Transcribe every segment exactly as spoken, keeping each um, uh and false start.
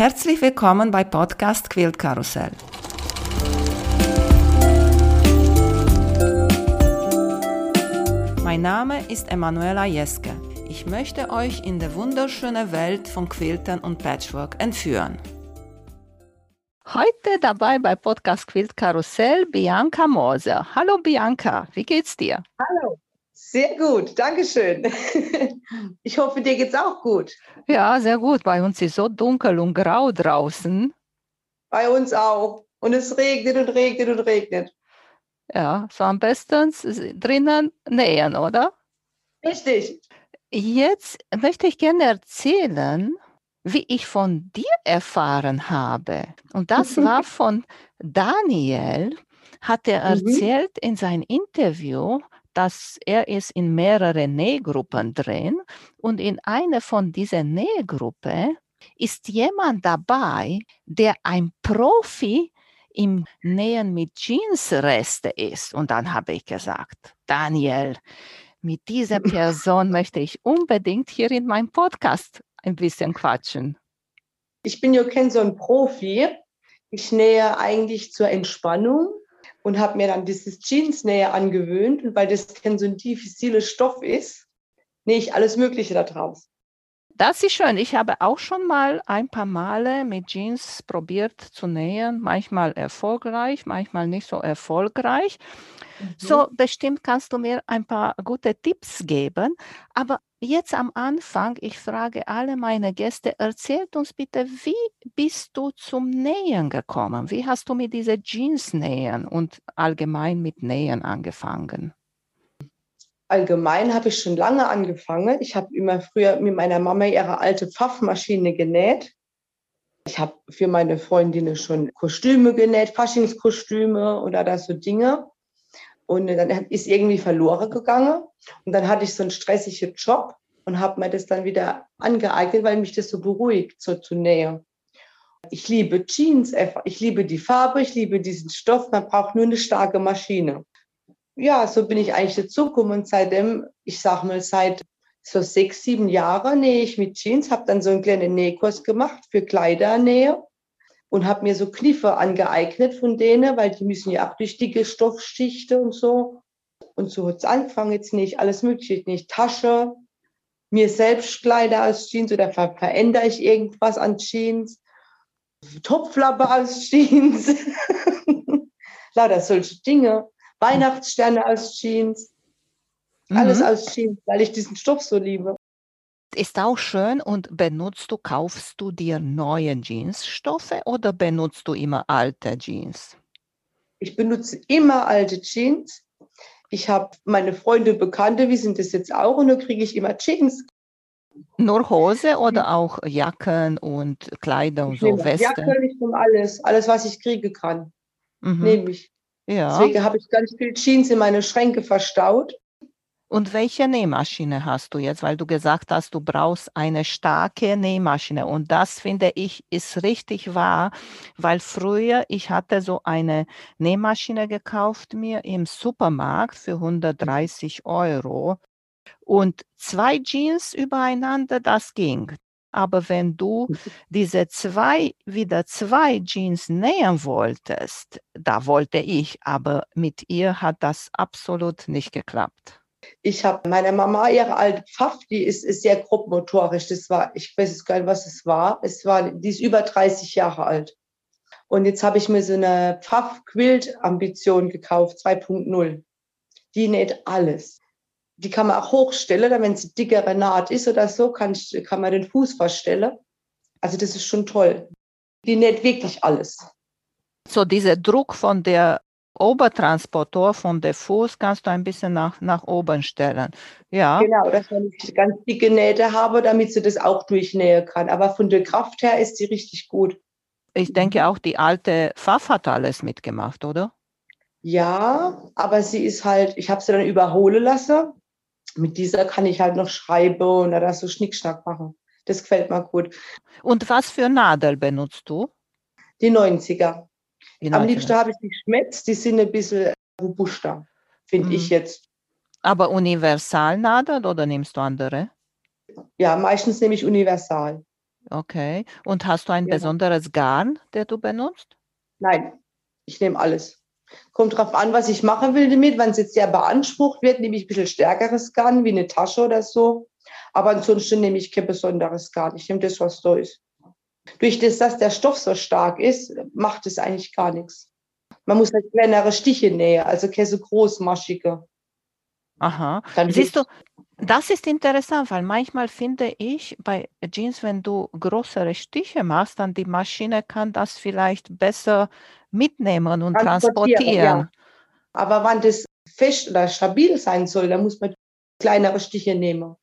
Herzlich willkommen bei Podcast Quilt Karussell. Mein Name ist Emanuela Jeske. Ich möchte euch in die wunderschöne Welt von Quiltern und Patchwork entführen. Heute dabei bei Podcast Quilt Karussell Bianca Moser. Hallo Bianca, wie geht's dir? Hallo. Sehr gut, danke schön. Ich hoffe, dir geht's auch gut. Ja, sehr gut. Bei uns ist so dunkel und grau draußen. Bei uns auch. Und es regnet und regnet und regnet. Ja, so am besten drinnen nähen, oder? Richtig. Jetzt möchte ich gerne erzählen, wie ich von dir erfahren habe. Und das war von Daniel. Hat er erzählt in seinem Interview, dass er ist in mehreren Nähgruppen drin und in einer von diesen Nähgruppen ist jemand dabei, der ein Profi im Nähen mit Jeansreste ist. Und dann habe ich gesagt, Daniel, mit dieser Person möchte ich unbedingt hier in meinem Podcast ein bisschen quatschen. Ich bin Jochen, so ein Profi. Ich nähe eigentlich zur Entspannung. Und habe mir dann dieses Jeans-Nähe angewöhnt. Und weil das so ein diffiziler Stoff ist, nähe ich alles Mögliche da draus. Das ist schön. Ich habe auch schon mal ein paar Male mit Jeans probiert zu nähen. Manchmal erfolgreich, manchmal nicht so erfolgreich. Mhm. So, bestimmt kannst du mir ein paar gute Tipps geben. Aber jetzt am Anfang, ich frage alle meine Gäste, erzählt uns bitte, wie bist du zum Nähen gekommen? Wie hast du mit dieser Jeans-Nähen und allgemein mit Nähen angefangen? Allgemein habe ich schon lange angefangen. Ich habe immer früher mit meiner Mama ihre alte Pfaff-Maschine genäht. Ich habe für meine Freundinnen schon Kostüme genäht, Faschingskostüme oder da so Dinge. Und dann ist irgendwie verloren gegangen. Und dann hatte ich so einen stressigen Job und habe mir das dann wieder angeeignet, weil mich das so beruhigt, so zu nähen. Ich liebe Jeans, ich liebe die Farbe, ich liebe diesen Stoff. Man braucht nur eine starke Maschine. Ja, so bin ich eigentlich dazu gekommen. Und seitdem, ich sag mal, seit so sechs, sieben Jahren nähe ich mit Jeans. Habe dann so einen kleinen Nähkurs gemacht für Kleidernähe. Und habe mir so Kniffe angeeignet von denen, weil die müssen ja auch durch dicke Stoffschichten und so. Und so hat es angefangen, jetzt nähe ich alles Mögliche, nähe ich Tasche, mir selbst Kleider aus Jeans oder ver- verändere ich irgendwas an Jeans, Topflappe aus Jeans, lauter solche Dinge, Weihnachtssterne aus Jeans, alles mhm. aus Jeans, weil ich diesen Stoff so liebe. Ist auch schön. Und benutzt du, kaufst du dir neue Jeansstoffe oder benutzt du immer alte Jeans? Ich benutze immer alte Jeans. Ich habe meine Freunde, Bekannte, wie sind das jetzt auch? Und dann kriege ich immer Jeans. Nur Hose oder auch Jacken und Kleider und ich so, Westen? Jacken, ich nehme alles. Alles, was ich kriegen kann, mhm. nehme ich. Ja. Deswegen habe ich ganz viel Jeans in meine Schränke verstaut. Und welche Nähmaschine hast du jetzt? Weil du gesagt hast, du brauchst eine starke Nähmaschine. Und das, finde ich, ist richtig wahr, weil früher, ich hatte so eine Nähmaschine gekauft mir im Supermarkt für hundertdreißig Euro. Und zwei Jeans übereinander, das ging. Aber wenn du diese zwei, wieder zwei Jeans nähen wolltest, da wollte ich, aber mit ihr hat das absolut nicht geklappt. Ich habe meiner Mama ihre alte Pfaff, die ist, ist sehr grobmotorisch. Das war, ich weiß jetzt gar nicht, was es war. Es war, die ist über dreißig Jahre alt. Und jetzt habe ich mir so eine Pfaff-Quilt-Ambition gekauft, zwei Punkt null. Die näht alles. Die kann man auch hochstellen, dann wenn es dickere Naht ist oder so, kann, ich, kann man den Fuß verstellen. Also das ist schon toll. Die näht wirklich alles. So dieser Druck von der Obertransportor von der Fuß kannst du ein bisschen nach, nach oben stellen. Ja. Genau, dass man ganz dicke Nähte habe, damit sie das auch durchnähen kann. Aber von der Kraft her ist sie richtig gut. Ich denke auch, die alte Pfaff hat alles mitgemacht, oder? Ja, aber sie ist halt, ich habe sie dann überholen lassen. Mit dieser kann ich halt noch schreiben und da so Schnickschnack machen. Das gefällt mir gut. Und was für Nadel benutzt du? Die neunziger. Genau. Am liebsten habe ich die Schmetz, die sind ein bisschen robuster, finde mhm. ich jetzt. Aber Universalnadeln oder nimmst du andere? Ja, meistens nehme ich Universal. Okay. Und hast du ein ja. besonderes Garn, das du benutzt? Nein, ich nehme alles. Kommt drauf an, was ich machen will damit. Wenn es jetzt sehr beansprucht wird, nehme ich ein bisschen stärkeres Garn, wie eine Tasche oder so. Aber ansonsten nehme ich kein besonderes Garn. Ich nehme das, was da ist. Durch das, dass der Stoff so stark ist, macht es eigentlich gar nichts. Man muss halt kleinere Stiche nähen, also keine so großmaschige. Aha. Dann siehst du, das ist interessant, weil manchmal finde ich bei Jeans, wenn du größere Stiche machst, dann die Maschine kann das vielleicht besser mitnehmen und transportieren. transportieren. Ja. Aber wenn das fest oder stabil sein soll, dann muss man kleinere Stiche nehmen.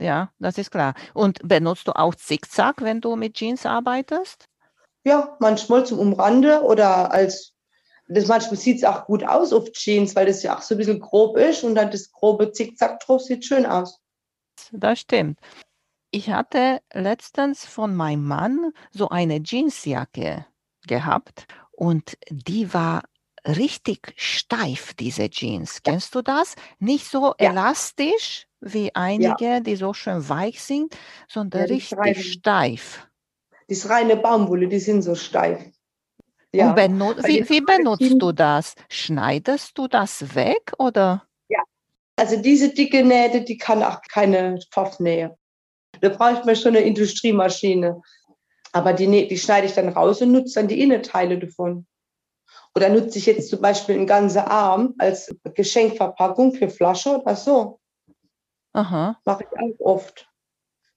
Ja, das ist klar. Und benutzt du auch Zickzack, wenn du mit Jeans arbeitest? Ja, manchmal zum Umrande oder als, das manchmal sieht es auch gut aus auf Jeans, weil das ja auch so ein bisschen grob ist und dann das grobe Zickzack drauf sieht schön aus. Das stimmt. Ich hatte letztens von meinem Mann so eine Jeansjacke gehabt und die war richtig steif, diese Jeans. Ja. Kennst du das? Nicht so ja. elastisch wie einige, ja. die so schön weich sind, sondern ja, richtig reine, steif. Das reine Baumwolle, die sind so steif. Ja. Und benut- wie, wie benutzt du das? Schneidest du das weg, oder? Ja, also diese dicke Nähte, die kann auch keine Pfaffnähe. Da braucht man schon eine Industriemaschine. Aber die, die schneide ich dann raus und nutze dann die Innenteile davon. Oder nutze ich jetzt zum Beispiel einen ganzen Arm als Geschenkverpackung für Flasche oder so. Aha. Mache ich auch oft.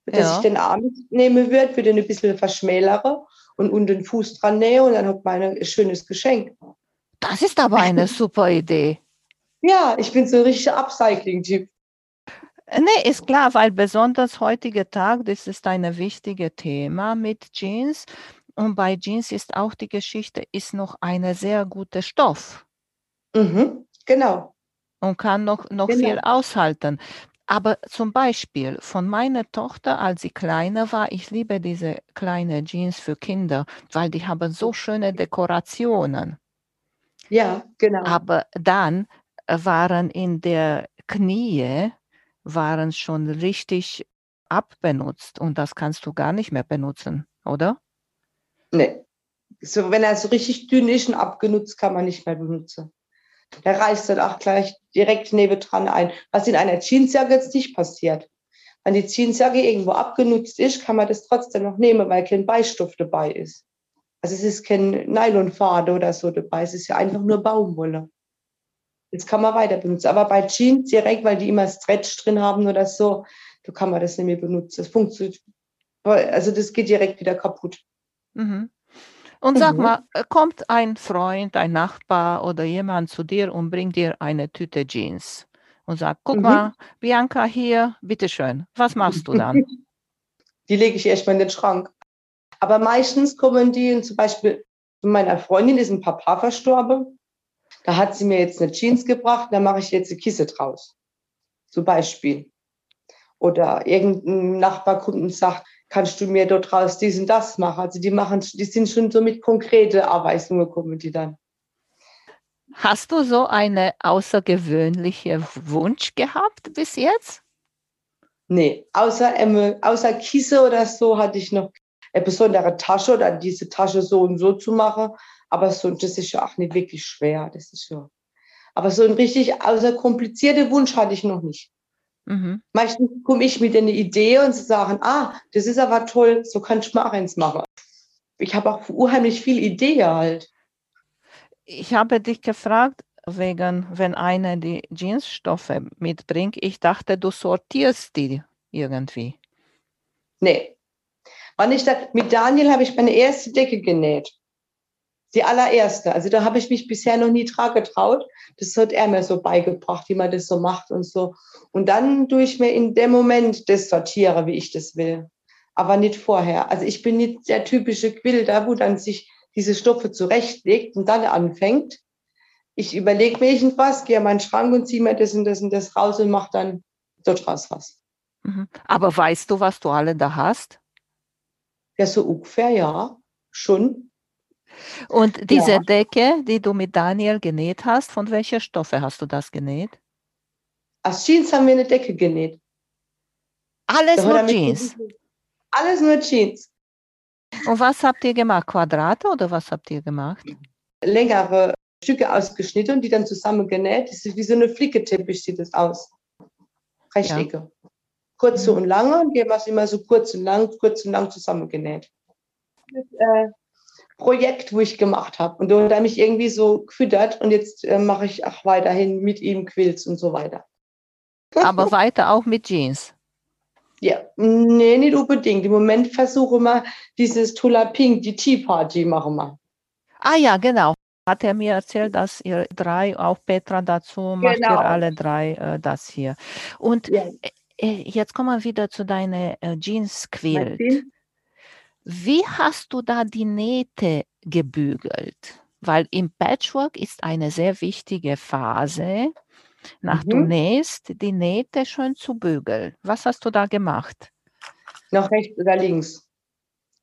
Dass ja. ich den Arm nehmen würde, würde ein bisschen verschmälere und unten den Fuß dran nähe und dann habe ich ein schönes Geschenk. Das ist aber eine super Idee. Ja, ich bin so ein richtiger Upcycling-Typ. Nee, ist klar, weil besonders heutiger Tag, das ist ein wichtiges Thema mit Jeans. Und bei Jeans ist auch die Geschichte, ist noch ein sehr guter Stoff. Mhm, genau. Und kann noch, noch genau. viel aushalten. Aber zum Beispiel von meiner Tochter, als sie kleiner war, ich liebe diese kleinen Jeans für Kinder, weil die haben so schöne Dekorationen. Ja, genau. Aber dann waren in der Knie, waren schon richtig abbenutzt und das kannst du gar nicht mehr benutzen, oder? Nee. So, wenn er so richtig dünn ist und abgenutzt, kann man nicht mehr benutzen. Der reißt dann auch gleich direkt nebendran ein. Was in einer Jeansjacke jetzt nicht passiert. Wenn die Jeansjacke irgendwo abgenutzt ist, kann man das trotzdem noch nehmen, weil kein Beistoff dabei ist. Also es ist kein Nylonfaden oder so dabei. Es ist ja einfach nur Baumwolle. Jetzt kann man weiter benutzen. Aber bei Jeans direkt, weil die immer Stretch drin haben oder so, da kann man das nicht mehr benutzen. Das funktioniert. Also das geht direkt wieder kaputt. Mhm. Und sag mal, kommt ein Freund, ein Nachbar oder jemand zu dir und bringt dir eine Tüte Jeans und sagt, guck mhm. mal, Bianca hier, bitteschön, was machst du dann? Die lege ich erstmal in den Schrank. Aber meistens kommen die, zum Beispiel meiner Freundin ist ein Papa verstorben, da hat sie mir jetzt eine Jeans gebracht, da mache ich jetzt eine Kiste draus, zum Beispiel. Oder irgendein Nachbar kommt und sagt, kannst du mir dort raus dies und das machen? Also die machen, die sind schon so mit konkreten Anweisungen kommen die dann. Hast du so einen außergewöhnlichen Wunsch gehabt bis jetzt? Nee, außer, ähm, außer Kisse oder so hatte ich noch eine besondere Tasche oder diese Tasche so und so zu machen. Aber so, das ist ja auch nicht wirklich schwer. Das ist ja. Aber so einen richtig außerkomplizierten Wunsch hatte ich noch nicht. Mhm. Meistens komme ich mit einer Idee und zu sagen, ah, das ist aber toll, so kann ich mal eins machen. Ich habe auch unheimlich viele Ideen halt. Ich habe dich gefragt, wegen, wenn einer die Jeansstoffe mitbringt, ich dachte, du sortierst die irgendwie. Nee. Wann ich da, mit Daniel habe ich meine erste Decke genäht. Die allererste. Also da habe ich mich bisher noch nie dran getraut. Das hat er mir so beigebracht, wie man das so macht und so. Und dann tue ich mir in dem Moment das sortiere, wie ich das will. Aber nicht vorher. Also ich bin nicht der typische Quilter, wo dann sich diese Stoffe zurechtlegt und dann anfängt. Ich überlege mir irgendwas, gehe in meinen Schrank und ziehe mir das und das und das raus und mache dann dort raus was. Mhm. Aber weißt du, was du alle da hast? Ja, so ungefähr, ja. Schon. Und diese ja. Decke, die du mit Daniel genäht hast, von welcher Stoffe hast du das genäht? Aus Jeans haben wir eine Decke genäht. Alles da nur Jeans? Alles nur Jeans. Und was habt ihr gemacht? Quadrate oder was habt ihr gemacht? Längere Stücke ausgeschnitten und die dann zusammengenäht. Das ist wie so eine Flicketeppich, sieht das aus. Rechtecke. Ja. Kurze und lange. Und wir haben es immer so kurz und lang, kurz und lang zusammengenäht. Das äh, Projekt, wo ich gemacht habe. Und da hat er mich irgendwie so gefüttert. Und jetzt äh, mache ich auch weiterhin mit ihm Quilts und so weiter. Aber weiter auch mit Jeans? Ja, nee, nicht unbedingt. Im Moment versuche ich mal dieses Tula Pink, die Tea Party machen wir. Ah ja, genau. Hat er mir erzählt, dass ihr drei, auch Petra dazu, macht genau. Ihr alle drei äh, das hier. Und ja. äh, jetzt kommen wir wieder zu deiner äh, Jeans-Quilt. Wie hast du da die Nähte gebügelt? Weil im Patchwork ist eine sehr wichtige Phase, nach mhm. du nähst, die Nähte schön zu bügeln. Was hast du da gemacht? Nach rechts oder links.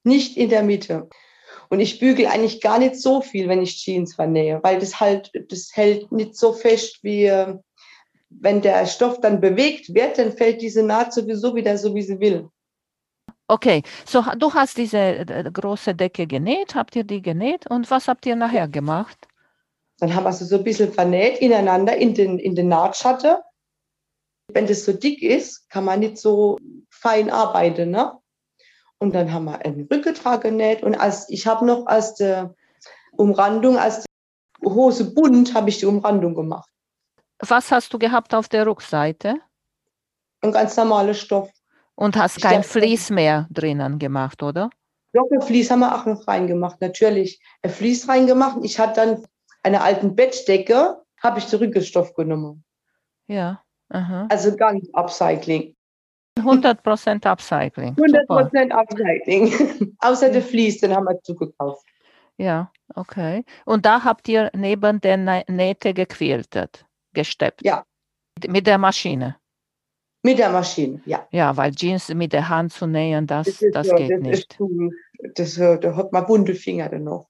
Nicht in der Mitte. Und ich bügele eigentlich gar nicht so viel, wenn ich Jeans vernähe, weil das halt, das hält nicht so fest, wie wenn der Stoff dann bewegt wird, dann fällt diese Naht sowieso wieder so, wie sie will. Okay, so du hast diese große Decke genäht, habt ihr die genäht und was habt ihr nachher gemacht? Dann haben wir sie so ein bisschen vernäht ineinander in den, in den Nahtschatten. Wenn das so dick ist, kann man nicht so fein arbeiten, ne? Und dann haben wir einen Rückentrag genäht. Und als, ich habe noch als die Umrandung, als die Hose bunt, habe ich die Umrandung gemacht. Was hast du gehabt auf der Rückseite? Ein ganz normaler Stoff. Und hast ich kein dachte, Vlies mehr drinnen gemacht, oder? Doch, ein Vlies haben wir auch noch reingemacht, natürlich. Ein Vlies reingemacht. Ich hatte dann einer alten Bettdecke, habe ich den Rückenstoff genommen. Ja. Aha. Also ganz Upcycling. hundert Prozent Upcycling. hundert Prozent Upcycling. Außer der Vlies, den haben wir zugekauft. Ja, okay. Und da habt ihr neben der Nähte gequiltet, gesteppt? Ja. Mit der Maschine? Mit der Maschine, ja. Ja, weil Jeans mit der Hand zu nähen, das, das, ist, das geht das nicht. Ist, das, da hat man bunte Finger dann noch.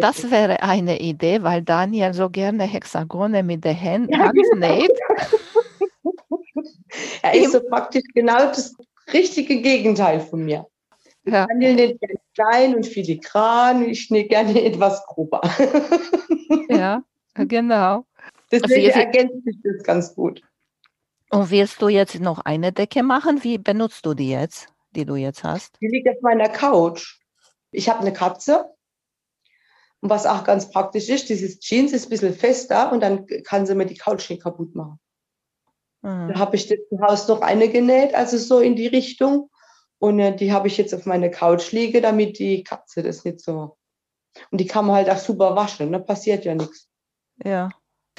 Das wäre eine Idee, weil Daniel so gerne Hexagone mit der Hand ja, genau. näht. Er ist so praktisch genau das richtige Gegenteil von mir. Ja. Daniel näht gerne klein und filigran, ich nähe gerne etwas grober. Ja, genau. Deswegen ergänzt sich das ganz gut. Und wirst du jetzt noch eine Decke machen? Wie benutzt du die jetzt, die du jetzt hast? Die liegt auf meiner Couch. Ich habe eine Katze. Und was auch ganz praktisch ist, dieses Jeans ist ein bisschen fester und dann kann sie mir die Couch nicht kaputt machen. Mhm. Da habe ich im Haus noch eine genäht, also so in die Richtung. Und äh, die habe ich jetzt auf meine Couch liegen, damit die Katze das nicht so... Und die kann man halt auch super waschen, da ne? Passiert ja nichts. Ja.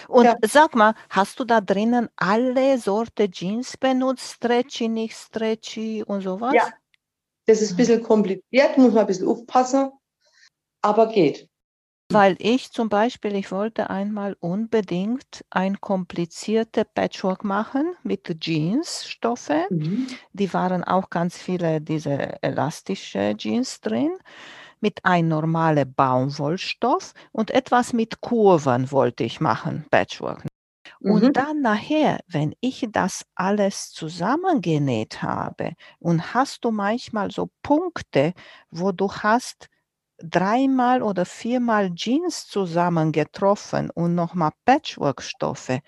Und ja. Sag mal, hast du da drinnen alle Sorte Jeans benutzt? Stretchy, nicht stretchy und sowas? Ja, das ist ein bisschen kompliziert, muss man ein bisschen aufpassen, aber geht. Weil ich zum Beispiel, ich wollte einmal unbedingt ein komplizierte Patchwork machen mit Jeansstoffe. Mhm. Die waren auch ganz viele diese elastische Jeans drin, mit einem normalen Baumwollstoff und etwas mit Kurven wollte ich machen, Patchwork. Und mhm. dann nachher, wenn ich das alles zusammengenäht habe und hast du manchmal so Punkte, wo du hast, dreimal oder viermal Jeans zusammengetroffen und nochmal Patchwork-Stoffe,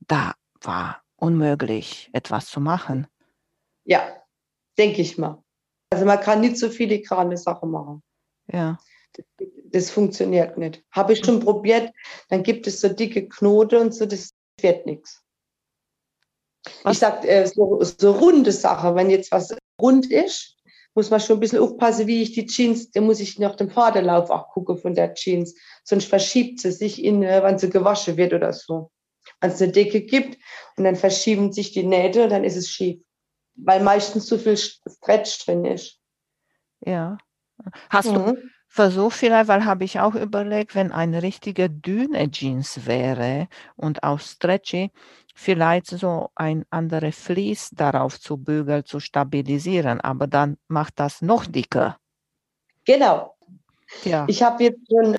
da war unmöglich, etwas zu machen. Ja, denke ich mal. Also man kann nicht so filigrane Sachen machen. Ja. Das, das funktioniert nicht. Habe ich schon probiert, dann gibt es so dicke Knoten und so, das wird nichts. Ich sage, so, so runde Sache, wenn jetzt was rund ist, muss man schon ein bisschen aufpassen, wie ich die Jeans, da muss ich nach dem Vorderlauf auch gucken von der Jeans, sonst verschiebt sie sich, in, wenn sie gewaschen wird oder so. Wenn es eine Decke gibt und dann verschieben sich die Nähte und dann ist es schief, weil meistens zu viel Stretch drin ist. Ja. Hast mhm. du versucht vielleicht, weil habe ich auch überlegt, wenn eine richtige dünne Jeans wäre und auch stretchy, vielleicht so ein anderes Vlies darauf zu bügeln, zu stabilisieren, aber dann macht das noch dicker. Genau. Ja. Ich habe jetzt schon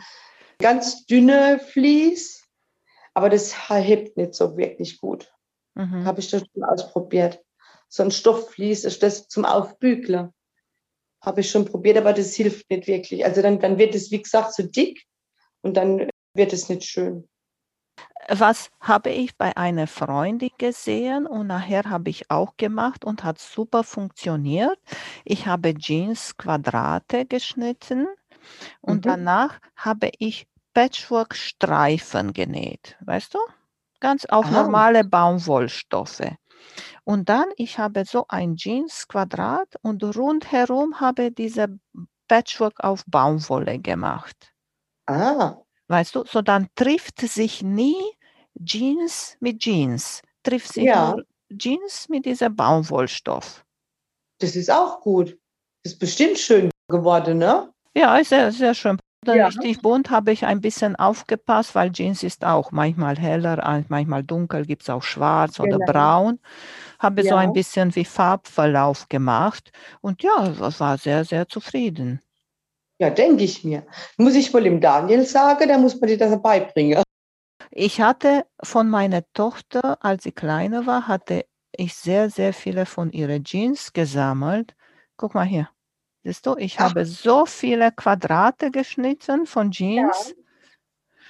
ganz dünne Vlies, aber das hebt nicht so wirklich gut. Mhm. Habe ich das schon ausprobiert. So ein Stoffvlies ist das zum Aufbügeln. Habe ich schon probiert, aber das hilft nicht wirklich. Also dann, dann wird es, wie gesagt, so dick und dann wird es nicht schön. Was habe ich bei einer Freundin gesehen und nachher habe ich auch gemacht und hat super funktioniert. Ich habe Jeans-Quadrate geschnitten und mhm. danach habe ich Patchwork-Streifen genäht, weißt du? Ganz auf ah. normale Baumwollstoffe. Und dann, ich habe so ein Jeans-Quadrat und rundherum habe diese Patchwork auf Baumwolle gemacht. Ah. Weißt du, so dann trifft sich nie Jeans mit Jeans. Trifft sich ja. nur Jeans mit diesem Baumwollstoff. Das ist auch gut. Das ist bestimmt schön geworden, ne? Ja, ist sehr, sehr schön. Dann ja. richtig bunt habe ich ein bisschen aufgepasst, weil Jeans ist auch manchmal heller, manchmal dunkel, gibt es auch schwarz genau. oder braun. Habe ja. so ein bisschen wie Farbverlauf gemacht und ja, das war sehr, sehr zufrieden. Ja, denke ich mir. Muss ich wohl dem Daniel sagen, dann muss man dir das beibringen. Ich hatte von meiner Tochter, als sie kleiner war, hatte ich sehr, sehr viele von ihren Jeans gesammelt. Guck mal hier. Siehst du, ich Ach. habe so viele Quadrate geschnitten von Jeans.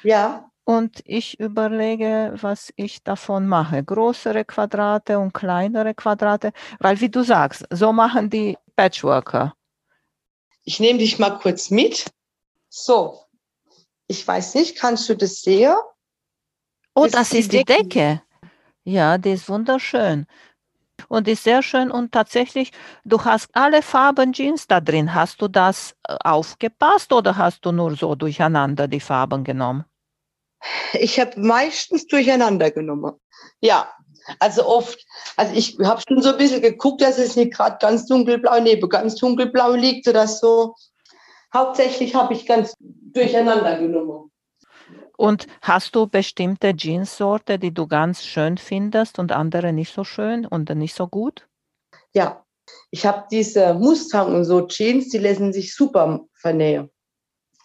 Ja. ja. Und ich überlege, was ich davon mache. Größere Quadrate und kleinere Quadrate. Weil, wie du sagst, so machen die Patchworker. Ich nehme dich mal kurz mit. So, ich weiß nicht, kannst du das sehen? Oh, das, das ist die Decke. Decke. Ja, die ist wunderschön. Und ist sehr schön und tatsächlich, du hast alle Farben Jeans da drin. Hast du das aufgepasst oder hast du nur so durcheinander die Farben genommen? Ich habe meistens durcheinander genommen. Ja, also oft. Also ich habe schon so ein bisschen geguckt, dass es nicht gerade ganz dunkelblau, nee, ganz dunkelblau liegt oder so. Hauptsächlich habe ich ganz durcheinander genommen. Und hast du bestimmte Jeanssorte, die du ganz schön findest und andere nicht so schön und nicht so gut? Ja, ich habe diese Mustang und so Jeans, die lassen sich super vernähen.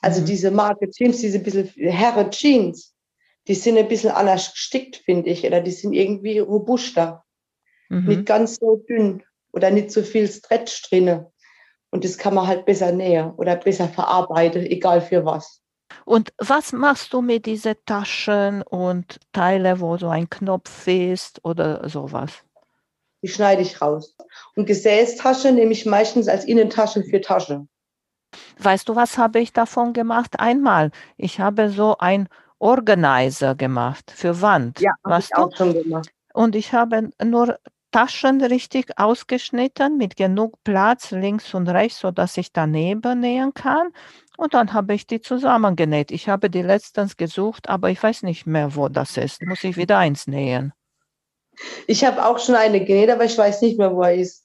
Also mhm. diese Marke Jeans, diese bisschen herre Jeans, die sind ein bisschen anders gestickt, finde ich. Oder die sind irgendwie robuster. Mhm. Nicht ganz so dünn oder nicht so viel Stretch drin. Und das kann man halt besser nähen oder besser verarbeiten, egal für was. Und was machst du mit diesen Taschen und Teile, wo so ein Knopf ist oder sowas? Die schneide ich raus. Und Gesäßtasche nehme ich meistens als Innentasche für Tasche. Weißt du, was habe ich davon gemacht? Einmal, ich habe so einen Organizer gemacht für Wand. Ja, habe ich auch schon gemacht. Und ich habe nur Taschen richtig ausgeschnitten mit genug Platz links und rechts, sodass ich daneben nähen kann. Und dann habe ich die zusammengenäht. Ich habe die letztens gesucht, aber ich weiß nicht mehr, wo das ist. Muss ich wieder eins nähen? Ich habe auch schon eine genäht, aber ich weiß nicht mehr, wo er ist.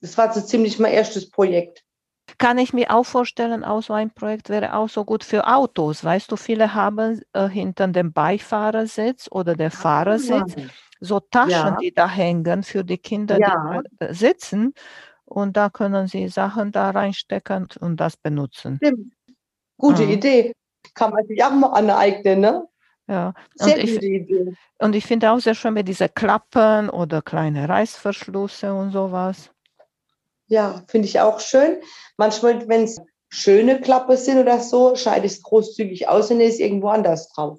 Das war so ziemlich mein erstes Projekt. Kann ich mir auch vorstellen, auch so ein Projekt wäre auch so gut für Autos. Weißt du, viele haben äh, hinter dem Beifahrersitz oder der Fahrersitz ja. so Taschen, ja. die da hängen für die Kinder, ja. die da sitzen. Und da können Sie Sachen da reinstecken und das benutzen. Stimmt. Gute ah. Idee. Kann man sich auch mal aneignen, ne? Ja. Sehr und gute ich, Idee. Und ich finde auch sehr schön mit diesen Klappen oder kleinen Reißverschlüsse und sowas. Ja, finde ich auch schön. Manchmal, wenn es schöne Klappen sind oder so, scheide ich es großzügig aus und ist irgendwo anders drauf.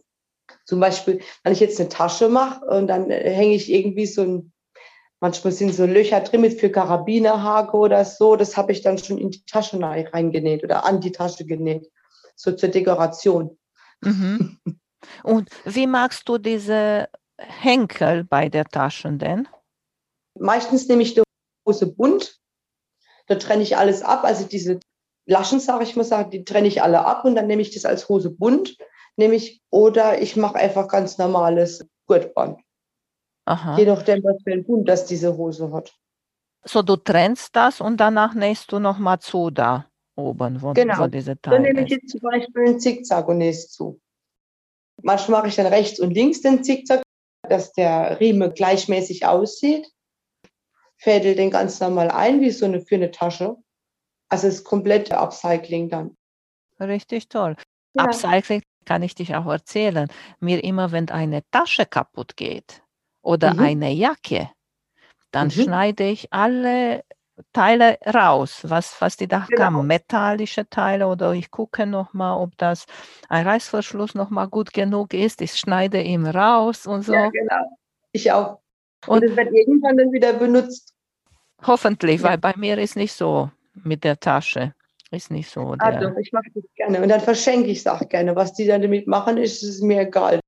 Zum Beispiel, wenn ich jetzt eine Tasche mache und dann hänge ich irgendwie so ein Manchmal sind so Löcher drin mit für Karabinerhaken oder so. Das habe ich dann schon in die Tasche reingenäht oder an die Tasche genäht. So zur Dekoration. Mhm. Und wie magst du diese Henkel bei der Tasche denn? Meistens nehme ich eine Hose bunt. Da trenne ich alles ab. Also diese Laschen, sage ich mal, sagen, die trenne ich alle ab. Und dann nehme ich das als Hose bunt. Nehme ich, oder ich mache einfach ganz normales Gurtband. Aha. Je nachdem, was für ein Bund das diese Hose hat. So, du trennst das und danach nähst du nochmal zu da oben, wo, genau. wo diese Teile Genau, dann nehme ich jetzt zum Beispiel einen Zickzack und nähe es zu. Manchmal mache ich dann rechts und links den Zickzack, dass der Riemen gleichmäßig aussieht. Fädel den ganz normal ein, wie so eine für eine Tasche. Also das komplette Upcycling dann. Richtig toll. Ja. Upcycling kann ich dich auch erzählen. Mir immer, wenn eine Tasche kaputt geht, oder mhm. eine Jacke, dann mhm. schneide ich alle Teile raus, was, was die da genau. kamen, metallische Teile, oder ich gucke nochmal, ob das ein Reißverschluss nochmal gut genug ist, ich schneide ihn raus und so. Ja, genau, ich auch. Und es wird irgendwann dann wieder benutzt. Hoffentlich, ja. Weil bei mir ist nicht so mit der Tasche, ist nicht so. Der also, ich mache das gerne und dann verschenke ich es auch gerne, was die dann damit machen, ist, ist mir egal.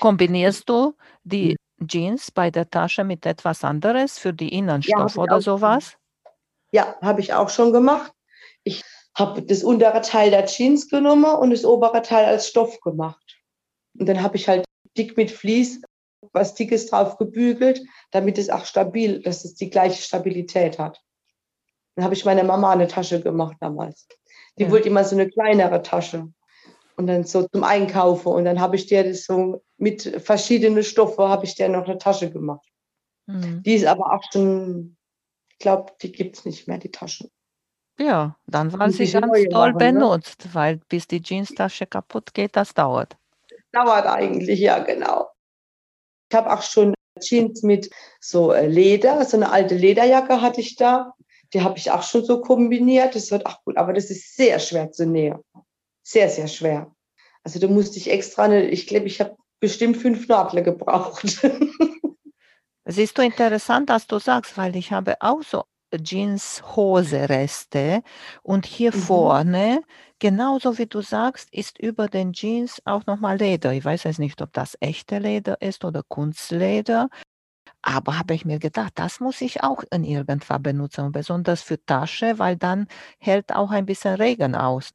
Kombinierst du die Jeans bei der Tasche mit etwas anderes für die Innenstoff ja, oder sowas? Ja, habe ich auch schon gemacht. Ich habe das untere Teil der Jeans genommen und das obere Teil als Stoff gemacht. Und dann habe ich halt dick mit Vlies was Dickes drauf gebügelt, damit es auch stabil, dass es die gleiche Stabilität hat. Dann habe ich meiner Mama eine Tasche gemacht damals. Die ja. wollte immer so eine kleinere Tasche. Und dann so zum Einkaufen. Und dann habe ich dir das so mit verschiedenen Stoffen habe ich dir noch eine Tasche gemacht. Mhm. Die ist aber auch schon, ich glaube, die gibt es nicht mehr, die Taschen. Ja, dann war sie ganz toll benutzt, ne? Weil bis die Jeanstasche kaputt geht, das dauert. Das dauert eigentlich, ja, genau. Ich habe auch schon Jeans mit so Leder, so eine alte Lederjacke hatte ich da. Die habe ich auch schon so kombiniert. Das wird auch gut, aber das ist sehr schwer zu nähen. Sehr, sehr schwer. Also da musste ich extra, eine, ich glaube, ich habe bestimmt fünf Nadeln gebraucht. Siehst du, interessant, dass du sagst, weil ich habe auch so Jeans-Hose-Reste und hier mhm. vorne, genauso wie du sagst, ist über den Jeans auch nochmal Leder. Ich weiß jetzt nicht, ob das echte Leder ist oder Kunstleder, aber habe ich mir gedacht, das muss ich auch in irgendwann benutzen, besonders für Tasche, weil dann hält auch ein bisschen Regen aus.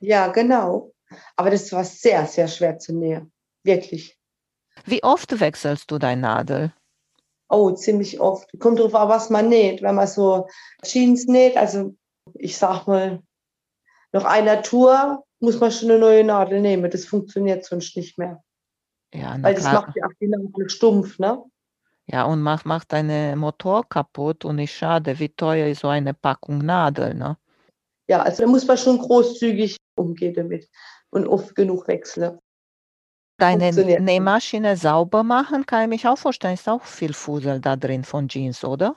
Ja, genau. Aber das war sehr, sehr schwer zu nähen. Wirklich. Wie oft wechselst du deine Nadel? Oh, ziemlich oft. Kommt drauf an, was man näht. Wenn man so Jeans näht, also ich sag mal, nach einer Tour muss man schon eine neue Nadel nehmen. Das funktioniert sonst nicht mehr. Ja, na Weil das klar. macht ja auch die Nadel stumpf, ne? Ja, und macht, macht deinen Motor kaputt und ist schade, wie teuer ist so eine Packung Nadel, ne? Ja, also da muss man schon großzügig umgehen damit und oft genug wechseln. Deine Nähmaschine sauber machen, kann ich mich auch vorstellen, ist auch viel Fusel da drin von Jeans, oder?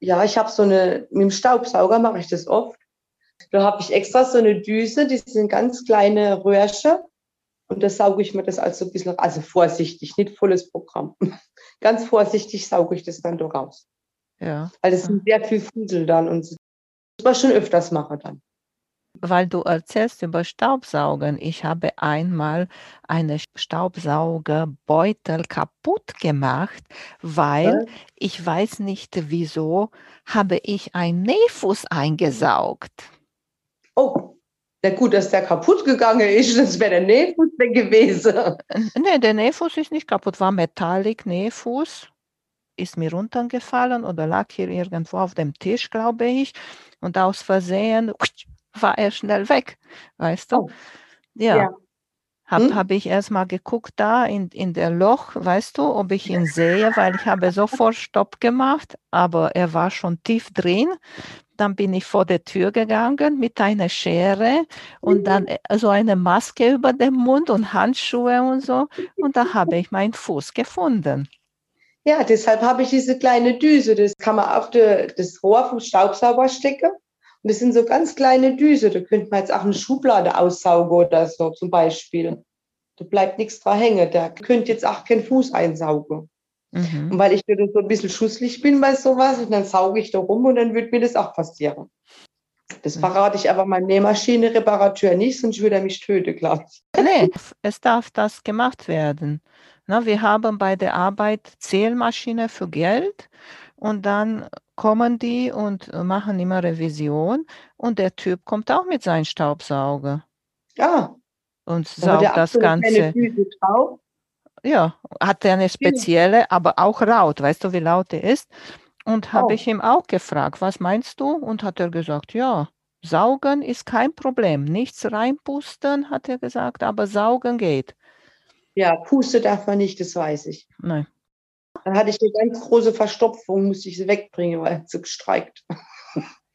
Ja, ich habe so eine, mit dem Staubsauger mache ich das oft. Da habe ich extra so eine Düse, die sind ganz kleine Röhrchen und da sauge ich mir das also ein bisschen, also vorsichtig, nicht volles Programm. Ganz vorsichtig sauge ich das dann da raus. Ja. Weil es sind sehr viel Fusel dann und was schon öfters mache dann. Weil du erzählst über Staubsaugen. Ich habe einmal einen Staubsaugerbeutel kaputt gemacht, weil ja. ich weiß nicht wieso, habe ich einen Nähfuß eingesaugt. Oh, na gut, dass der kaputt gegangen ist, das wäre der Nähfuß denn gewesen. Ne, der Nähfuß ist nicht kaputt, war metallic Nähfuß. Ist mir runtergefallen oder lag hier irgendwo auf dem Tisch, glaube ich. Und aus Versehen war er schnell weg, weißt du? Oh. Ja. ja. Habe hm? hab ich erst mal geguckt da in, in der Loch, weißt du, ob ich ihn sehe, weil ich habe sofort Stopp gemacht, aber er war schon tief drin. Dann bin ich vor der Tür gegangen mit einer Schere und dann so eine Maske über dem Mund und Handschuhe und so. Und da habe ich meinen Fuß gefunden. Ja, deshalb habe ich diese kleine Düse. Das kann man auf de, das Rohr vom Staubsauger stecken. Und das sind so ganz kleine Düse. Da könnte man jetzt auch eine Schublade aussaugen oder so zum Beispiel. Da bleibt nichts dran hängen. Da könnte jetzt auch kein Fuß einsaugen. Mhm. Und weil ich da so ein bisschen schusslich bin bei sowas, und dann sauge ich da rum und dann würde mir das auch passieren. Das verrate ich aber meinem Nähmaschinenreparateur nicht, sonst würde er mich töten, glaube ich. Nee, es darf das gemacht werden. Na, wir haben bei der Arbeit Zählmaschine für Geld und dann kommen die und machen immer Revision und der Typ kommt auch mit seinem Staubsauger. Ja. Und saugt das Ganze. Ja, hat er eine spezielle, aber auch laut. Weißt du, wie laut der ist? Und habe oh. ich ihm auch gefragt, was meinst du? Und hat er gesagt, ja, saugen ist kein Problem. Nichts reinpusten, hat er gesagt, aber saugen geht. Ja, Puste darf man nicht, das weiß ich. Nein. Dann hatte ich eine ganz große Verstopfung, musste ich sie wegbringen, weil sie gestreikt.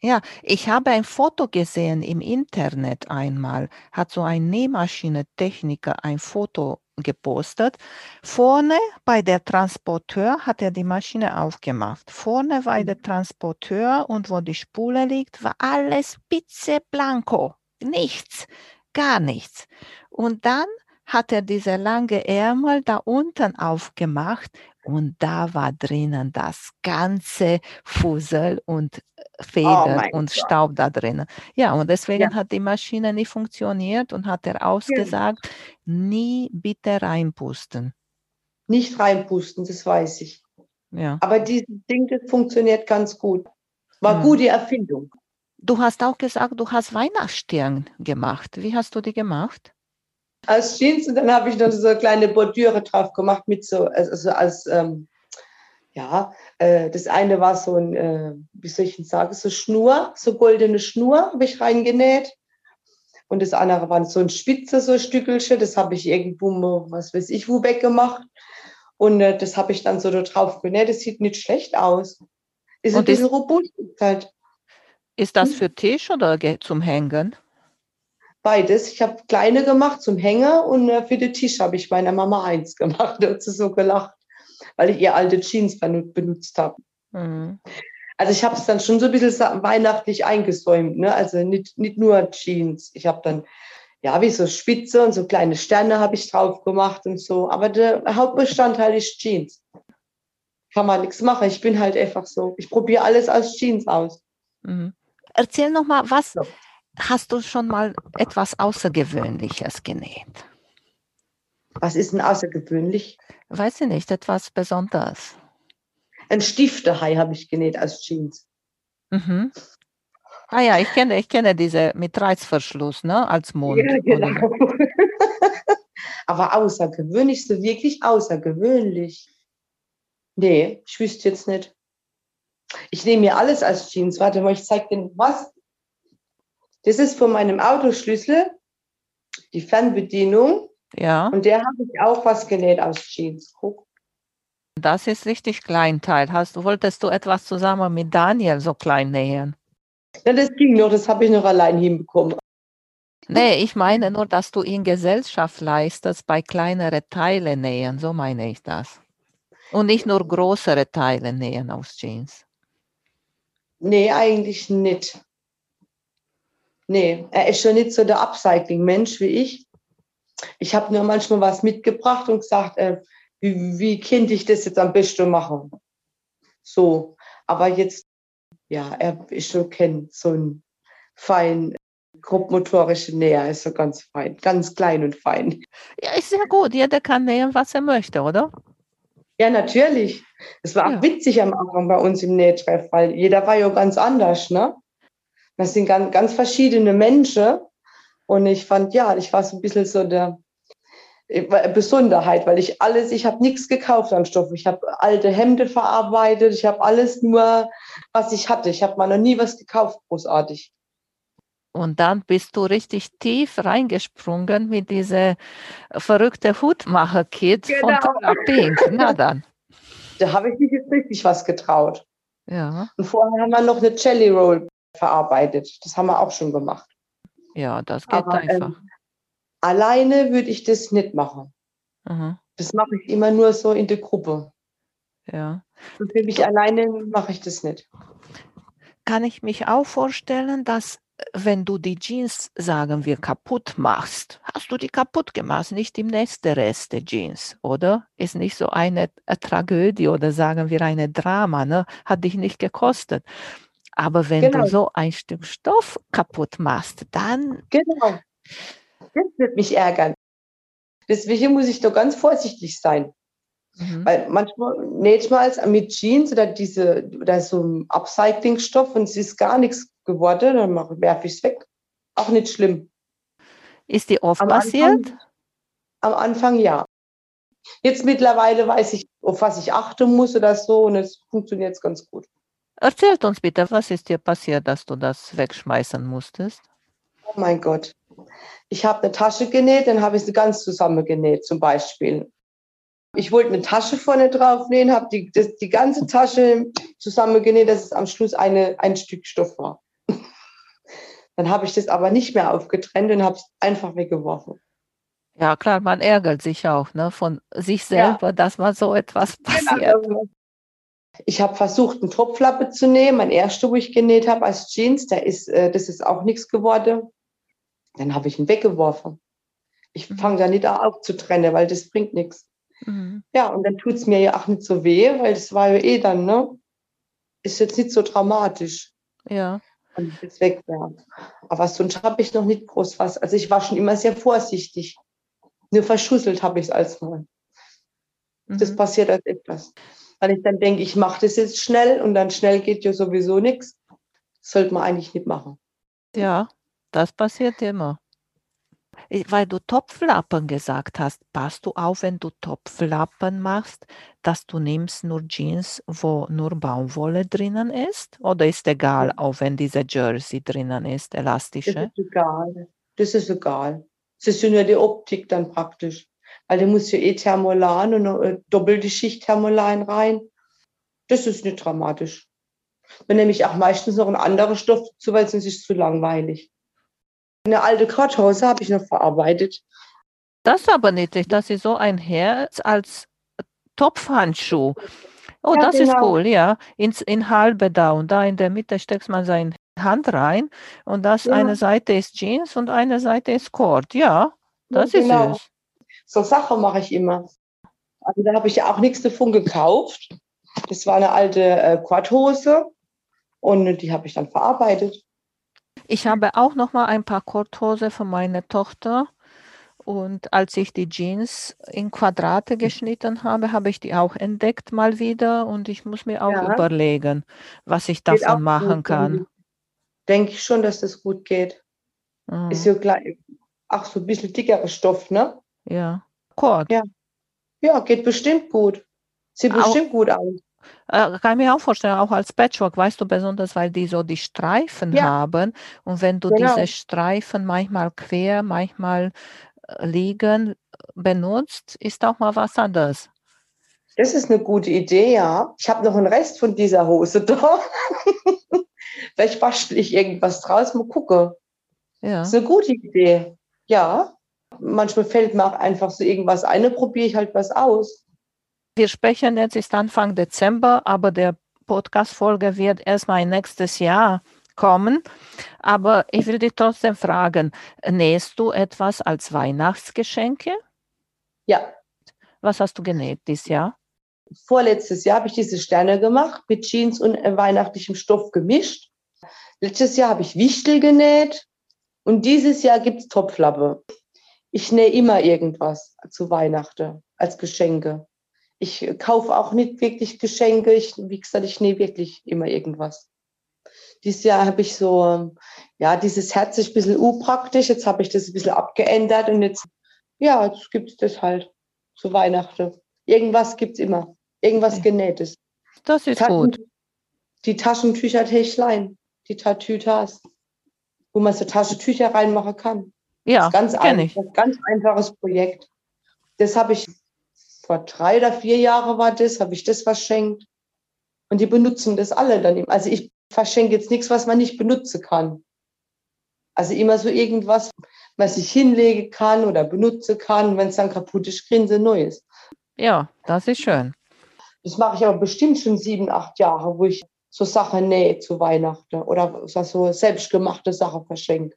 Ja, ich habe ein Foto gesehen im Internet einmal, hat so ein Nähmaschinentechniker ein Foto gepostet. Vorne bei der Transporteur hat er die Maschine aufgemacht. Vorne war der Transporteur und wo die Spule liegt, war alles pizzeblanco. Nichts, gar nichts. Und dann hat er diese lange Ärmel da unten aufgemacht und da war drinnen das ganze Fussel und Federn oh und Staub God. da drinnen. Ja, und deswegen ja. hat die Maschine nicht funktioniert und hat er ausgesagt, ja. nie bitte reinpusten. Nicht reinpusten, das weiß ich. Ja. Aber dieses Ding, das funktioniert ganz gut. War hm. gute Erfindung. Du hast auch gesagt, du hast Weihnachtsstern gemacht. Wie hast du die gemacht? Als Jeans und dann habe ich noch so kleine Bordüre drauf gemacht mit so, also als, ähm, ja, äh, das eine war so ein, äh, wie soll ich denn sagen, so Schnur, so goldene Schnur habe ich reingenäht und das andere war so ein Spitze, so ein Stückelchen, das habe ich irgendwo, was weiß ich, wo weggemacht und äh, das habe ich dann so da drauf genäht, das sieht nicht schlecht aus. Ist und ein bisschen robust halt. Ist das für Tisch oder zum Hängen? Beides. Ich habe kleine gemacht zum Hänger und äh, für den Tisch habe ich meiner Mama eins gemacht. Da hat sie so gelacht, weil ich ihr alte Jeans benutzt habe. Mhm. Also ich habe es dann schon so ein bisschen weihnachtlich eingesäumt. Ne? Also nicht, nicht nur Jeans. Ich habe dann, ja, wie so Spitze und so kleine Sterne habe ich drauf gemacht und so. Aber der Hauptbestandteil ist Jeans. Kann man nichts machen. Ich bin halt einfach so. Ich probiere alles als Jeans aus. Mhm. Erzähl nochmal, was... So. Hast du schon mal etwas Außergewöhnliches genäht? Was ist denn außergewöhnlich? Weiß ich nicht, etwas Besonderes. Ein Stiftehai habe ich genäht als Jeans. Mhm. Ah ja, ich kenne, ich kenne diese mit Reißverschluss, ne, als Mond. Ja, genau. Aber außergewöhnlich, so wirklich außergewöhnlich. Nee, ich wüsste jetzt nicht. Ich nehme mir alles als Jeans. Warte mal, ich zeige dir was. Das ist von meinem Autoschlüssel, die Fernbedienung. Ja. Und der habe ich auch was genäht aus Jeans. Guck. Das ist richtig Kleinteil. Hast, wolltest du etwas zusammen mit Daniel so klein nähen? Ja, das ging noch, das habe ich noch allein hinbekommen. Nee, ich meine nur, dass du in Gesellschaft leistest, bei kleineren Teilen nähen, so meine ich das. Und nicht nur größere Teile nähen aus Jeans. Nee, eigentlich nicht. Nee, er ist schon nicht so der Upcycling-Mensch wie ich. Ich habe nur manchmal was mitgebracht und gesagt, äh, wie, wie könnte ich das jetzt am besten machen? So, aber jetzt, ja, er ist schon kennt so ein fein grobmotorischer Näher, ist so ganz fein, ganz klein und fein. Ja, ist ja gut, jeder kann nähen, was er möchte, oder? Ja, natürlich. Es war ja. witzig am Anfang bei uns im Nähtreff, weil jeder war ja ganz anders, ne? Das sind ganz, ganz verschiedene Menschen und ich fand, ja, ich war so ein bisschen so der Besonderheit, weil ich alles, ich habe nichts gekauft an Stoffen. Ich habe alte Hemden verarbeitet, ich habe alles nur, was ich hatte. Ich habe mal noch nie was gekauft, großartig. Und dann bist du richtig tief reingesprungen mit dieser verrückten Hutmacher-Kit genau. von Tula Pink. Na dann. Da habe ich mich jetzt richtig was getraut. Ja. Und vorher haben wir noch eine Jelly Roll verarbeitet. Das haben wir auch schon gemacht. Ja, das geht Aber, einfach. Ähm, alleine würde ich das nicht machen. Mhm. Das mache ich immer nur so in der Gruppe. Ja. Und für mich alleine mache ich das nicht. Kann ich mich auch vorstellen, dass wenn du die Jeans, sagen wir, kaputt machst, hast du die kaputt gemacht, nicht im nächsten Rest der Jeans, oder? Ist nicht so eine Tragödie oder sagen wir eine Drama, ne? Hat dich nicht gekostet. Aber wenn genau. du so ein Stück Stoff kaputt machst, dann... Genau, das wird mich ärgern. Deswegen muss ich doch ganz vorsichtig sein. Mhm. Weil manchmal näht man es mit Jeans oder, diese, oder so einem Upcycling-Stoff und es ist gar nichts geworden, dann werfe ich es weg. Auch nicht schlimm. Ist dir oft am passiert? Anfang, am Anfang ja. Jetzt mittlerweile weiß ich, auf was ich achten muss oder so und es funktioniert ganz gut. Erzählt uns bitte, was ist dir passiert, dass du das wegschmeißen musstest? Oh mein Gott. Ich habe eine Tasche genäht, dann habe ich sie ganz zusammengenäht zum Beispiel. Ich wollte eine Tasche vorne drauf nähen, habe die, das, die ganze Tasche zusammengenäht, dass es am Schluss eine, ein Stück Stoff war. Dann habe ich das aber nicht mehr aufgetrennt und habe es einfach weggeworfen. Ja, klar, man ärgert sich auch, ne, von sich selber, ja, dass man so etwas passiert. Genau. Ich habe versucht, einen Topflappe zu nehmen, mein erster, wo ich genäht habe als Jeans, da ist, äh, das ist auch nichts geworden. Dann habe ich ihn weggeworfen. Ich mhm. fange da nicht auf zu trennen, weil das bringt nichts. Mhm. Ja, und dann tut es mir ja auch nicht so weh, weil das war ja eh dann, ne? Ist jetzt nicht so dramatisch. Ja. Und jetzt weg, ja. Aber sonst habe ich noch nicht groß was. Also ich war schon immer sehr vorsichtig. Nur verschusselt habe ich es als Mal. Mhm. Das passiert als etwas. Weil ich dann denke, ich mache das jetzt schnell und dann schnell geht ja sowieso nichts. Das sollte man eigentlich nicht machen. Ja, das passiert immer. Weil du Topflappen gesagt hast, passt du auf, wenn du Topflappen machst, dass du nimmst nur Jeans, wo nur Baumwolle drinnen ist? Oder ist egal, auch wenn diese Jersey drinnen ist, elastische? Das ist egal. Das ist egal. Das ist ja nur die Optik dann praktisch. Weil du musst ja eh Thermolan und eine doppelte Schicht Thermolan rein. Das ist nicht dramatisch. Dann nehme ich auch meistens noch einen anderen Stoff dazu, weil es ist zu langweilig. Eine alte Korthose habe ich noch verarbeitet. Das ist aber niedlich, dass sie so ein Herz als Topfhandschuh. Oh, ja, das genau. ist cool, ja. In, in halbe da und da in der Mitte steckst man seine Hand rein und das ja. eine Seite ist Jeans und eine Seite ist Kord. Ja, das ja, ist genau. süß. So Sachen mache ich immer. Also da habe ich ja auch nichts davon gekauft. Das war eine alte Korthose und die habe ich dann verarbeitet. Ich habe auch noch mal ein paar Korthose für meine Tochter. Und als ich die Jeans in Quadrate geschnitten habe, habe ich die auch entdeckt mal wieder. Und ich muss mir auch ja. überlegen, was ich geht davon machen kann. Denke ich schon, dass das gut geht. Mhm. Ist ja klar, auch so ein bisschen dickerer Stoff, ne? Ja. Kord. Ja. ja, geht bestimmt gut. Sieht auch bestimmt gut aus. Kann ich mir auch vorstellen, auch als Patchwork, weißt du, besonders, weil die so die Streifen ja. haben und wenn du genau. diese Streifen manchmal quer, manchmal liegen benutzt, ist auch mal was anderes. Das ist eine gute Idee, ja. Ich habe noch einen Rest von dieser Hose da. Vielleicht bastel ich irgendwas draus, mal gucke. Ja. Das ist eine gute Idee, ja. Manchmal fällt mir auch einfach so irgendwas ein, dann probiere ich halt was aus. Wir sprechen jetzt, ist Anfang Dezember, aber der Podcast-Folge wird erstmal nächstes Jahr kommen. Aber ich will dich trotzdem fragen, nähst du etwas als Weihnachtsgeschenke? Ja. Was hast du genäht dieses Jahr? Vorletztes Jahr habe ich diese Sterne gemacht, mit Jeans und weihnachtlichem Stoff gemischt. Letztes Jahr habe ich Wichtel genäht und dieses Jahr gibt es Topflappe. Ich nähe immer irgendwas zu Weihnachten als Geschenke. Ich kaufe auch nicht wirklich Geschenke. Ich, wie gesagt, ich nähe wirklich immer irgendwas. Dieses Jahr habe ich so, ja, dieses Herz ist ein bisschen unpraktisch. Jetzt habe ich das ein bisschen abgeändert und jetzt, ja, jetzt gibt es das halt zu Weihnachten. Irgendwas gibt es immer. Irgendwas Genähtes. Das ist Taschen, gut. Die Taschentücher-Täschlein, die Tatütas, wo man so Taschentücher reinmachen kann. Ja, das ist ganz einfach, ganz einfaches Projekt. Das habe ich. Vor drei oder vier Jahren war das, habe ich das verschenkt. Und die benutzen das alle dann. Also ich verschenke jetzt nichts, was man nicht benutzen kann. Also immer so irgendwas, was ich hinlegen kann oder benutzen kann. Wenn es dann kaputt ist, kriegen sie Neues. Ja, das ist schön. Das mache ich aber bestimmt schon sieben, acht Jahre, wo ich so Sachen nähe zu Weihnachten oder so selbstgemachte Sachen verschenke.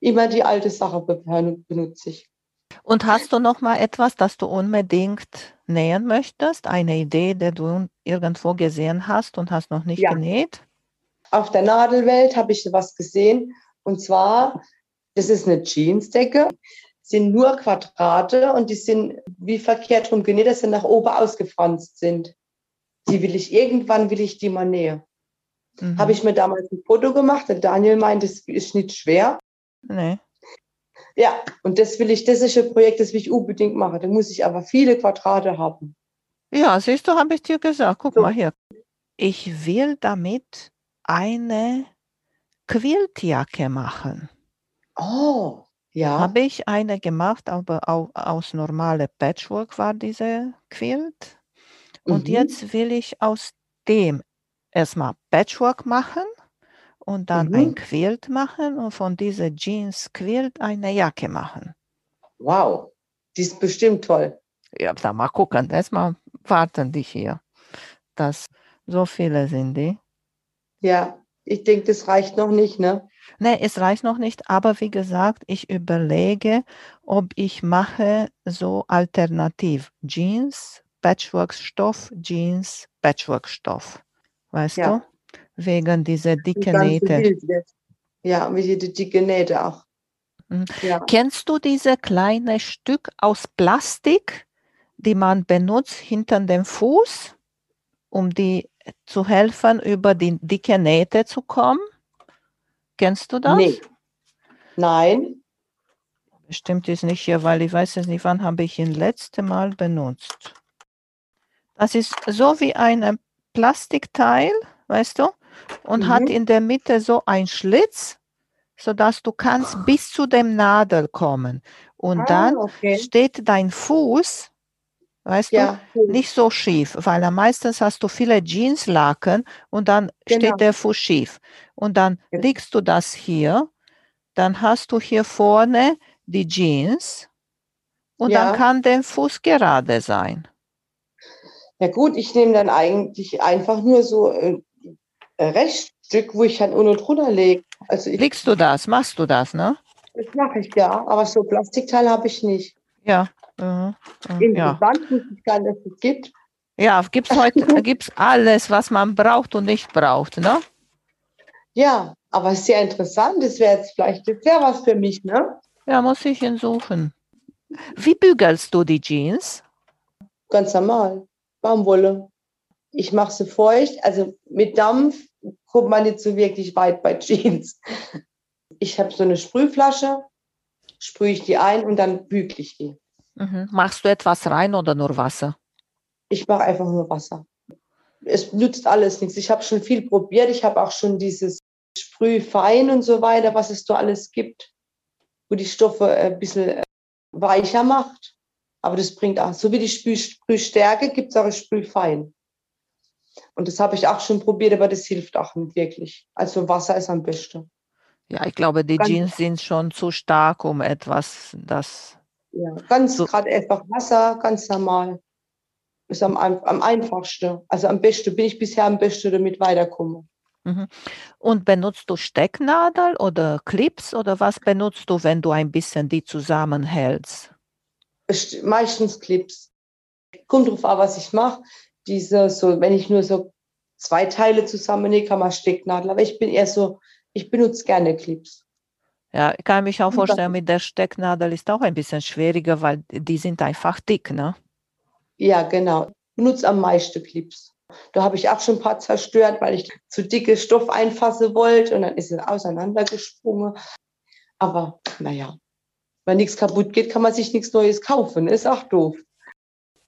Immer die alte Sache benutze ich. Und hast du noch mal etwas, das du unbedingt nähen möchtest? Eine Idee, die du irgendwo gesehen hast und hast noch nicht ja. genäht? Auf der Nadelwelt habe ich was gesehen. Und zwar, das ist eine Jeansdecke. Sind nur Quadrate und die sind wie verkehrt rum genäht, dass sie nach oben ausgefranst sind. Die will ich, irgendwann will ich die mal nähen. Mhm. Habe ich mir damals ein Foto gemacht. Der Daniel meint, das ist nicht schwer. Nee. Ja, und das will ich, das ist ein Projekt, das will ich unbedingt machen. Da muss ich aber viele Quadrate haben. Ja, siehst du, habe ich dir gesagt. Guck so. mal hier. Ich will damit eine Quiltjacke machen. Oh, ja. Habe ich eine gemacht, aber auch aus normalem Patchwork war diese Quilt. Und mhm. jetzt will ich aus dem erstmal Patchwork machen. Und dann mhm. ein Quilt machen und von dieser Jeans-Quilt eine Jacke machen. Wow, die ist bestimmt toll. Ja, da mal gucken. Erstmal warten die hier. Das, so viele sind die. Ja, ich denke, das reicht noch nicht, ne? Ne, es reicht noch nicht, aber wie gesagt, ich überlege, ob ich mache so alternativ Jeans, Patchworkstoff, Jeans, Patchworkstoff. Weißt ja. du? Wegen dieser dicken Nähte. Ja, wie die dicke Nähte auch. Mhm. Ja. Kennst du diese kleine Stück aus Plastik, die man benutzt hinter dem Fuß, um die zu helfen, über die dicke Nähte zu kommen? Kennst du das? Nee. Nein. Bestimmt ist nicht hier, weil ich weiß es nicht, wann habe ich ihn letzte Mal benutzt. Das ist so wie ein Plastikteil, weißt du, und mhm. hat in der Mitte so einen Schlitz, sodass du kannst bis zu dem Nadel kommen. Und ah, dann okay. steht dein Fuß, weißt ja. du, nicht so schief, weil meistens hast du viele Jeanslaken und dann genau. steht der Fuß schief. Und dann legst du das hier, dann hast du hier vorne die Jeans und ja. dann kann der Fuß gerade sein. Ja gut, ich nehme dann eigentlich einfach nur so ein Rechtsstück, wo ich dann unten drunter lege. Also legst du das, machst du das, ne? Das mache ich, ja, aber so Plastikteil habe ich nicht. Ja. Mhm. In ja. Band muss ich gar nicht, dass es gibt. Ja, gibt es heute gibt's alles, was man braucht und nicht braucht, ne? Ja, aber sehr interessant. Das wäre jetzt vielleicht sehr was für mich, ne? Ja, muss ich ihn suchen. Wie bügelst du die Jeans? Ganz normal, Baumwolle. Ich mache sie feucht, also mit Dampf kommt man nicht so wirklich weit bei Jeans. Ich habe so eine Sprühflasche, sprühe ich die ein und dann bügle ich die. Mhm. Machst du etwas rein oder nur Wasser? Ich mache einfach nur Wasser. Es nützt alles nichts. Ich habe schon viel probiert. Ich habe auch schon dieses Sprühfein und so weiter, was es da alles gibt, wo die Stoffe ein bisschen weicher macht. Aber das bringt auch, so wie die Sprühstärke gibt es auch ein Sprühfein. Und das habe ich auch schon probiert, aber das hilft auch nicht wirklich. Also Wasser ist am besten. Ja, ich glaube, die Ganz Jeans sind schon zu stark, um etwas, das... Ja, ganz so. Gerade einfach Wasser, ganz normal. Ist am, am einfachsten. Also am besten bin ich bisher am besten damit weiterkomme. Mhm. Und benutzt du Stecknadel oder Clips oder was benutzt du, wenn du ein bisschen die zusammenhältst? Meistens Clips. Kommt drauf an, was ich mache. Diese, so, wenn ich nur so zwei Teile zusammennähe, kann man Stecknadel. Aber ich bin eher so, ich benutze gerne Clips. Ja, ich kann mich auch vorstellen, mit der Stecknadel ist auch ein bisschen schwieriger, weil die sind einfach dick, ne? Ja, genau. Ich benutze am meisten Clips. Da habe ich auch schon ein paar zerstört, weil ich zu dicke Stoff einfassen wollte und dann ist es auseinandergesprungen. Aber naja, wenn nichts kaputt geht, kann man sich nichts Neues kaufen. Ist auch doof.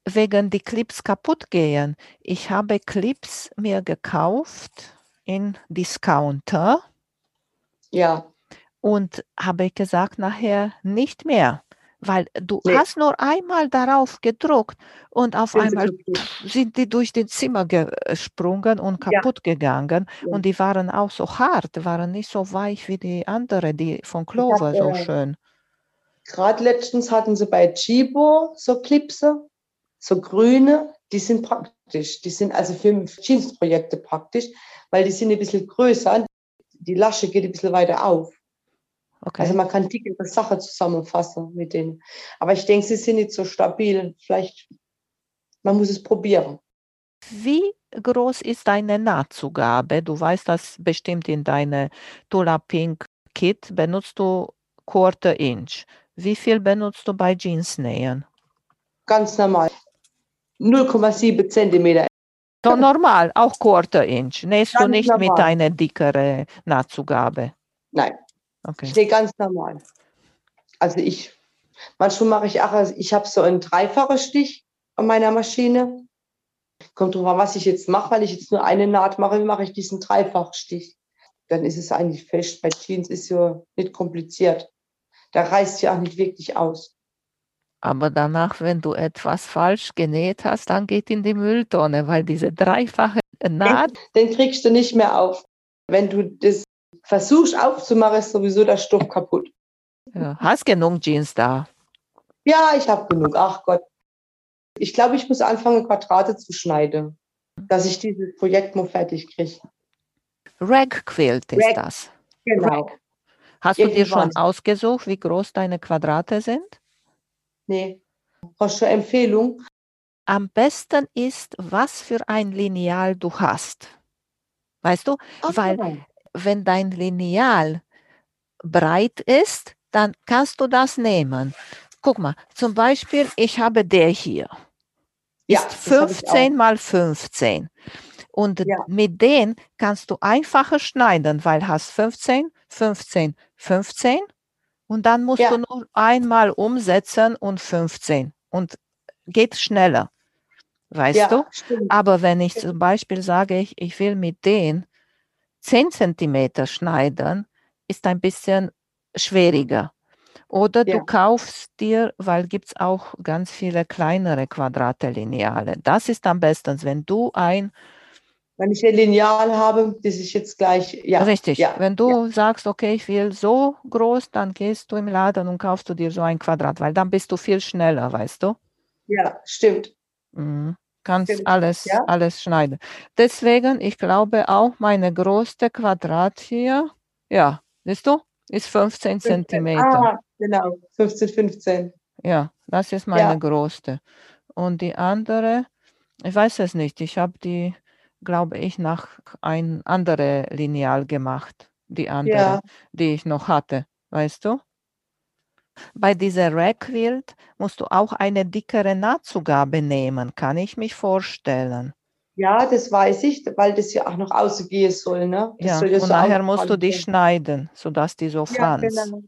Wegen die Clips kaputt gehen. Ich habe Clips mir gekauft in Discounter. Ja. Und habe ich gesagt, nachher nicht mehr, weil du nee. hast nur einmal darauf gedruckt und auf sind einmal pff, sind die durch den Zimmer gesprungen und kaputt ja. gegangen. Ja. Und die waren auch so hart, waren nicht so weich wie die andere, die von Clover hab, so äh, schön. Gerade letztens hatten sie bei Tchibo so Clipse, so grüne, die sind praktisch. Die sind also für Jeans-Projekte praktisch, weil die sind ein bisschen größer, die Lasche geht ein bisschen weiter auf. Okay. Also man kann dicke Sachen zusammenfassen mit denen. Aber ich denke, sie sind nicht so stabil. Vielleicht, man muss es probieren. Wie groß ist deine Nahtzugabe? Du weißt das bestimmt in deinem Tula Pink Kit. Benutzt du Quarter Inch. Wie viel benutzt du bei Jeansnähen? Ganz normal. null Komma sieben Zentimeter. So normal, auch Quarter Inch. Nähst ganz du nicht normal. Mit einer dickeren Nahtzugabe? Nein. Okay. Ich nähe ganz normal. Also ich, manchmal mache ich auch, ich habe so einen dreifachen Stich an meiner Maschine. Kommt drauf an, was ich jetzt mache, weil ich jetzt nur eine Naht mache, mache ich diesen dreifachen Stich. Dann ist es eigentlich fest. Bei Jeans ist ja nicht kompliziert. Da reißt ja auch nicht wirklich aus. Aber danach, wenn du etwas falsch genäht hast, dann geht in die Mülltonne, weil diese dreifache Naht... Den, den kriegst du nicht mehr auf. Wenn du das versuchst aufzumachen, ist sowieso der Stoff kaputt. Ja, hast genug Jeans da? ja, ich habe genug, ach Gott. Ich glaube, ich muss anfangen, Quadrate zu schneiden, dass ich dieses Projekt mal fertig kriege. Ragquilt ist Rag, das. Genau. Rag. Hast Irgendwann. du dir schon ausgesucht, wie groß deine Quadrate sind? Nee. Hast du eine Empfehlung? Am besten ist, was für ein Lineal du hast. Weißt du? Okay. Weil wenn dein Lineal breit ist, dann kannst du das nehmen. Guck mal, zum Beispiel, ich habe der hier. Ist ja, fünfzehn mal fünfzehn. Und ja. mit denen kannst du einfacher schneiden, weil hast fünfzehn, fünfzehn, fünfzehn und dann musst ja. du nur einmal umsetzen und fünfzehn. Und geht schneller, weißt ja, du? Stimmt. Aber wenn ich zum Beispiel sage, ich, ich will mit denen zehn Zentimeter schneiden, ist ein bisschen schwieriger. Oder ja. du kaufst dir, weil gibt es auch ganz viele kleinere Quadrate-Lineale. Das ist am besten, wenn du ein... Wenn ich ein Lineal habe, das ich jetzt gleich... Ja. Richtig. Ja. Wenn du ja. sagst, okay, ich will so groß, dann gehst du im Laden und kaufst du dir so ein Quadrat, weil dann bist du viel schneller, weißt du? Ja, stimmt. Mhm. Kannst stimmt. alles, ja? alles schneiden. Deswegen, ich glaube auch, meine größte Quadrat hier, ja, siehst du, ist fünfzehn Zentimeter. Ah, genau, fünfzehn, fünfzehn. Ja, das ist meine ja. größte. Und die andere, ich weiß es nicht, ich habe die, glaube ich, nach ein anderes Lineal gemacht, die andere, ja. die ich noch hatte, weißt du? Bei dieser Ragquilt musst du auch eine dickere Nahtzugabe nehmen, kann ich mich vorstellen. Ja, das weiß ich, weil das ja auch noch ausgehen soll. Ne? Das ja, soll ja und so nachher musst du die gehen. schneiden, sodass die so franz. Ja, genau.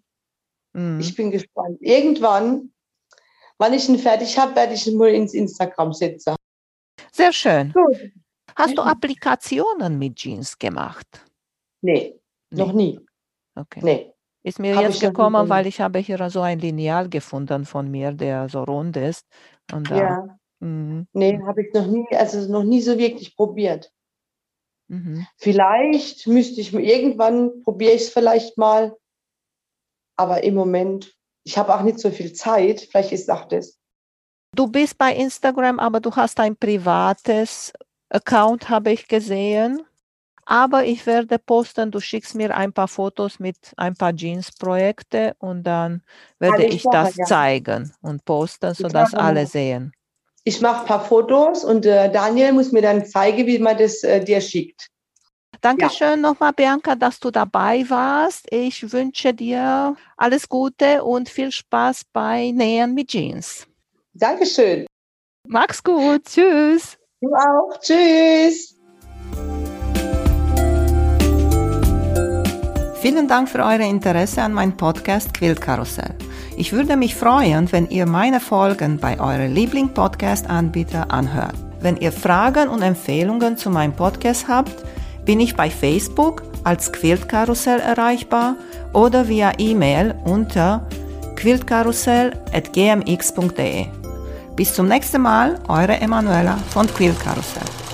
mhm. Ich bin gespannt. Irgendwann, wenn ich ihn fertig habe, werde ich ihn mal ins Instagram setzen. Sehr schön. Gut. Hast mhm. du Applikationen mit Jeans gemacht? Nee, nee. noch nie. Okay. Nee. Ist mir hab jetzt gekommen, weil ich habe hier so ein Lineal gefunden von mir, der so rund ist. Und da, ja. Mh. Nee, habe ich noch nie, also noch nie so wirklich probiert. Mhm. Vielleicht müsste ich mir irgendwann, probiere ich es vielleicht mal. Aber im Moment, ich habe auch nicht so viel Zeit, vielleicht ist auch das. Du bist bei Instagram, aber du hast ein privates Account, habe ich gesehen. Aber ich werde posten, du schickst mir ein paar Fotos mit ein paar Jeans-Projekte und dann werde also ich, ich das ja. zeigen und posten, sodass alle sehen. Ich mache ein paar Fotos und äh, Daniel muss mir dann zeigen, wie man das äh, dir schickt. Dankeschön ja. nochmal, Bianca, dass du dabei warst. Ich wünsche dir alles Gute und viel Spaß bei Nähen mit Jeans. Dankeschön. Mach's gut. Tschüss. Du auch. Tschüss. Vielen Dank für euer Interesse an meinem Podcast Quilt Karussell. Ich würde mich freuen, wenn ihr meine Folgen bei eurem Liebling-Podcast-Anbieter anhört. Wenn ihr Fragen und Empfehlungen zu meinem Podcast habt, bin ich bei Facebook als Quilt Karussell erreichbar oder via E-Mail unter quiltkarussell at g m x punkt d e. Bis zum nächsten Mal, eure Emanuela von Quilt Karussell.